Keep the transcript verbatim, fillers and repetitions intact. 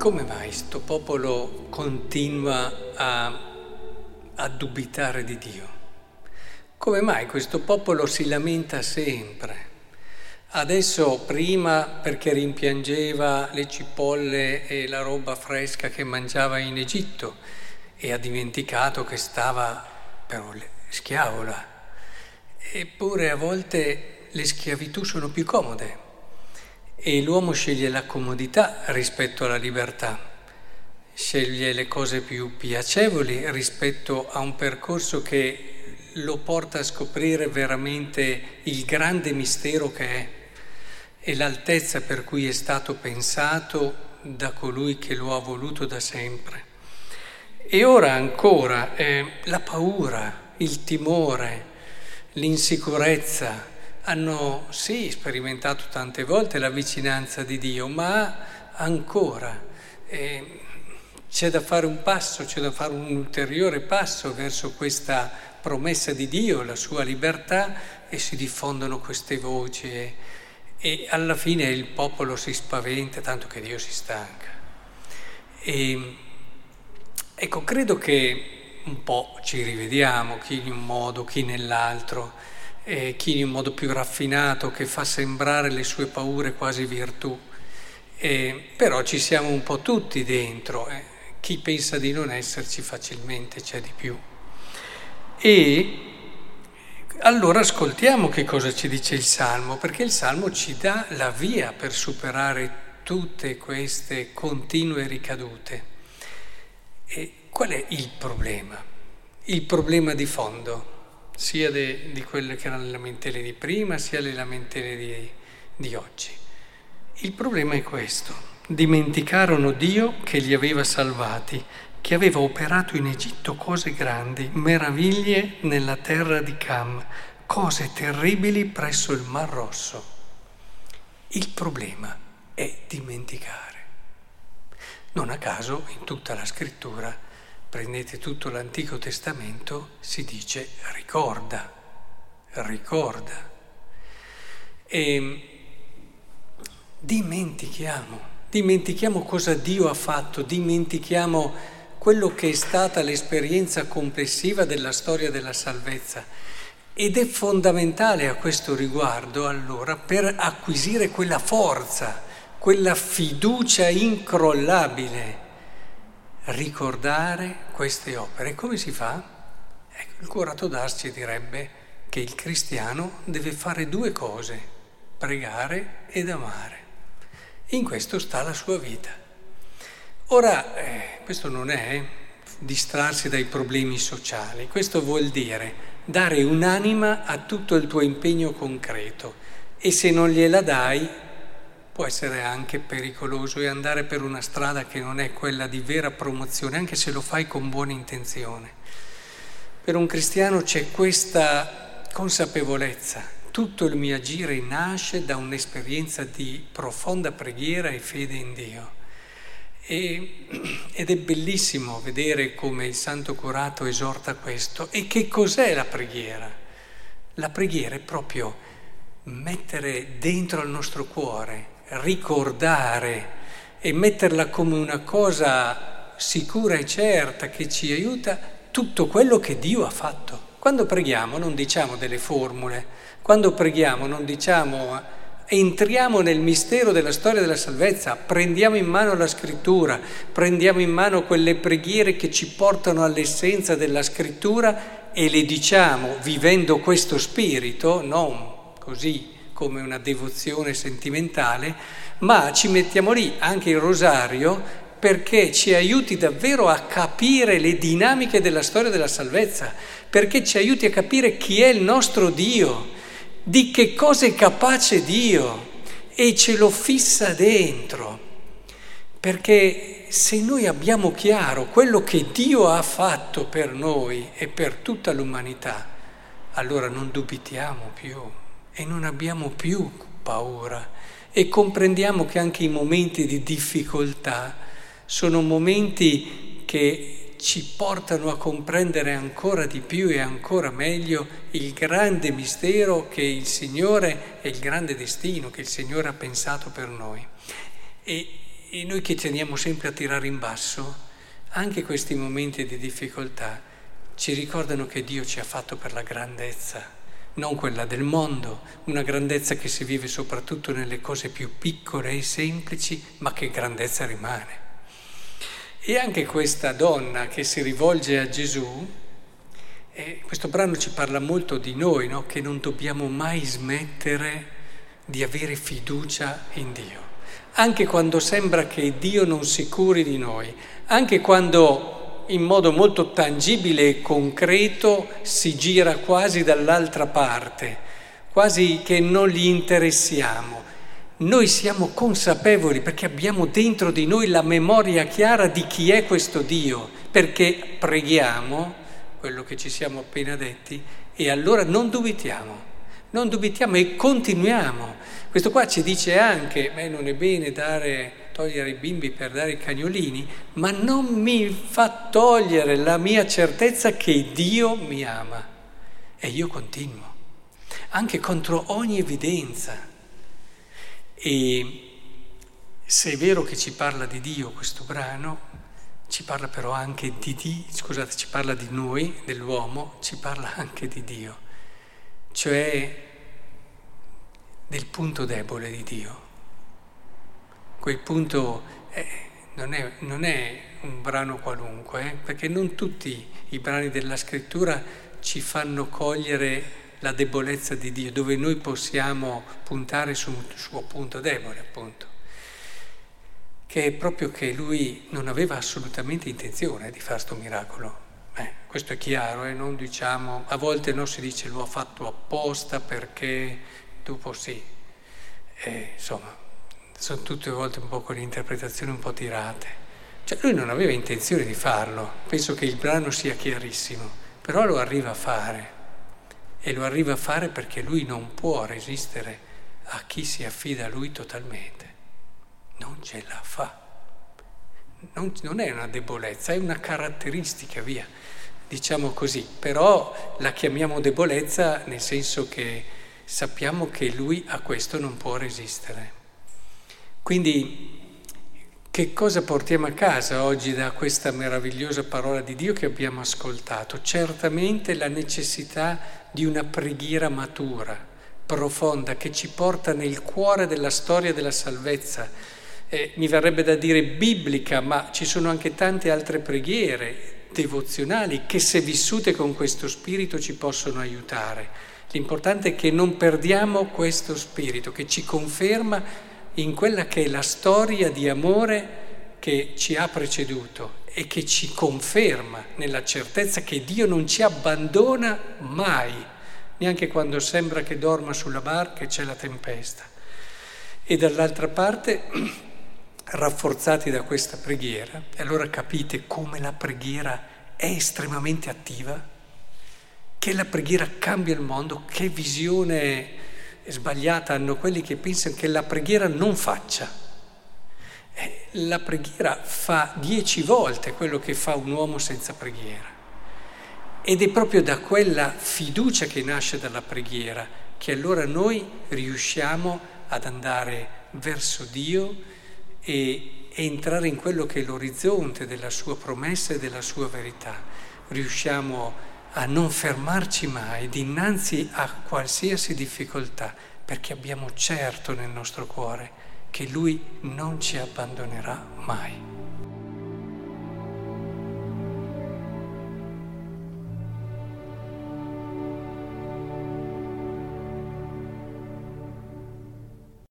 Come mai sto popolo continua a, a dubitare di Dio? Come mai questo popolo si lamenta sempre? Adesso prima perché rimpiangeva le cipolle e la roba fresca che mangiava in Egitto e ha dimenticato che stava però schiavo là. Eppure a volte le schiavitù sono più comode e l'uomo sceglie la comodità rispetto alla libertà, sceglie le cose più piacevoli rispetto a un percorso che lo porta a scoprire veramente il grande mistero che è e l'altezza per cui è stato pensato da colui che lo ha voluto da sempre. E ora ancora eh, la paura, il timore, l'insicurezza hanno sì sperimentato tante volte la vicinanza di Dio, ma ancora eh, c'è da fare un passo, c'è da fare un ulteriore passo verso questa promessa di Dio, la sua libertà, e si diffondono queste voci e, e alla fine il popolo si spaventa, tanto che Dio si stanca. E, ecco, credo che un po' ci rivediamo, chi in un modo, chi nell'altro, eh, chi in un modo più raffinato che fa sembrare le sue paure quasi virtù, eh, però ci siamo un po' tutti dentro, eh. Chi pensa di non esserci facilmente c'è di più. E allora ascoltiamo che cosa ci dice il Salmo, perché il Salmo ci dà la via per superare tutte queste continue ricadute. E qual è il problema? Il problema di fondo, sia de, di quelle che erano le lamentele di prima, sia le lamentele di, di oggi. Il problema è questo: dimenticarono Dio che li aveva salvati, che aveva operato in Egitto cose grandi, meraviglie nella terra di Cam, cose terribili presso il Mar Rosso. Il problema è dimenticare. Non a caso in tutta la scrittura, prendete tutto l'Antico Testamento, si dice ricorda, ricorda. E dimentichiamo, dimentichiamo cosa Dio ha fatto, dimentichiamo quello che è stata l'esperienza complessiva della storia della salvezza, ed è fondamentale a questo riguardo allora per acquisire quella forza, quella fiducia incrollabile, ricordare queste opere. Come si fa? Ecco, il curato d'Ars direbbe che il cristiano deve fare due cose: pregare ed amare. In questo sta la sua vita. Ora, eh, questo non è distrarsi dai problemi sociali, questo vuol dire dare un'anima a tutto il tuo impegno concreto, e se non gliela dai può essere anche pericoloso e andare per una strada che non è quella di vera promozione, anche se lo fai con buona intenzione. Per un cristiano c'è questa consapevolezza: tutto il mio agire nasce da un'esperienza di profonda preghiera e fede in Dio. Ed è bellissimo vedere come il Santo Curato esorta questo. E che cos'è la preghiera? La preghiera è proprio mettere dentro al nostro cuore, ricordare e metterla come una cosa sicura e certa che ci aiuta tutto quello che Dio ha fatto. Quando preghiamo non diciamo delle formule, quando preghiamo non diciamo... entriamo nel mistero della storia della salvezza, prendiamo in mano la scrittura, prendiamo in mano quelle preghiere che ci portano all'essenza della scrittura e le diciamo vivendo questo spirito, non così come una devozione sentimentale, ma ci mettiamo lì anche il rosario perché ci aiuti davvero a capire le dinamiche della storia della salvezza, perché ci aiuti a capire chi è il nostro Dio, di che cosa è capace Dio, e ce lo fissa dentro, perché se noi abbiamo chiaro quello che Dio ha fatto per noi e per tutta l'umanità, allora non dubitiamo più e non abbiamo più paura e comprendiamo che anche i momenti di difficoltà sono momenti che ci portano a comprendere ancora di più e ancora meglio il grande mistero che il Signore e il grande destino che il Signore ha pensato per noi. E E noi che teniamo sempre a tirare in basso, anche questi momenti di difficoltà ci ricordano che Dio ci ha fatto per la grandezza, non quella del mondo, una grandezza che si vive soprattutto nelle cose più piccole e semplici, ma che grandezza rimane. E anche questa donna che si rivolge a Gesù, e questo brano ci parla molto di noi, no? Che non dobbiamo mai smettere di avere fiducia in Dio. Anche quando sembra che Dio non si curi di noi, anche quando in modo molto tangibile e concreto si gira quasi dall'altra parte, quasi che non gli interessiamo, noi siamo consapevoli perché abbiamo dentro di noi la memoria chiara di chi è questo Dio, perché preghiamo, quello che ci siamo appena detti, e allora non dubitiamo. Non dubitiamo e continuiamo. Questo qua ci dice anche, beh, non è bene dare, togliere i bimbi per dare i cagnolini, ma non mi fa togliere la mia certezza che Dio mi ama. E io continuo, anche contro ogni evidenza. E se è vero che ci parla di Dio questo brano, ci parla però anche di Dio, scusate, ci parla di noi, dell'uomo, ci parla anche di Dio. Cioè del punto debole di Dio. Quel punto eh, non, è, non è un brano qualunque, eh, perché non tutti i brani della Scrittura ci fanno cogliere la debolezza di Dio, dove noi possiamo puntare su un suo punto debole, appunto, che è proprio che lui non aveva assolutamente intenzione di fare sto miracolo. Eh, questo è chiaro, eh? Non diciamo, a volte non si dice lo ha fatto apposta perché dopo sì, eh, insomma, sono tutte volte un po' con le interpretazioni un po' tirate. Cioè lui non aveva intenzione di farlo, penso che il brano sia chiarissimo, però lo arriva a fare e lo arriva a fare perché lui non può resistere a chi si affida a lui totalmente, non ce la fa. Non, non è una debolezza, è una caratteristica, via, diciamo così, però la chiamiamo debolezza nel senso che sappiamo che lui a questo non può resistere. Quindi che cosa portiamo a casa oggi da questa meravigliosa parola di Dio che abbiamo ascoltato? Certamente la necessità di una preghiera matura, profonda, che ci porta nel cuore della storia della salvezza. Eh, mi verrebbe da dire biblica, ma ci sono anche tante altre preghiere devozionali che, se vissute con questo spirito, ci possono aiutare. L'importante è che non perdiamo questo spirito, che ci conferma in quella che è la storia di amore che ci ha preceduto e che ci conferma nella certezza che Dio non ci abbandona mai, neanche quando sembra che dorma sulla barca e c'è la tempesta. E dall'altra parte, rafforzati da questa preghiera, e allora capite come la preghiera è estremamente attiva, che la preghiera cambia il mondo, che visione sbagliata hanno quelli che pensano che la preghiera non faccia. La preghiera fa dieci volte quello che fa un uomo senza preghiera, ed è proprio da quella fiducia che nasce dalla preghiera che allora noi riusciamo ad andare verso Dio e entrare in quello che è l'orizzonte della sua promessa e della sua verità. Riusciamo a non fermarci mai dinanzi a qualsiasi difficoltà, perché abbiamo certo nel nostro cuore che Lui non ci abbandonerà mai.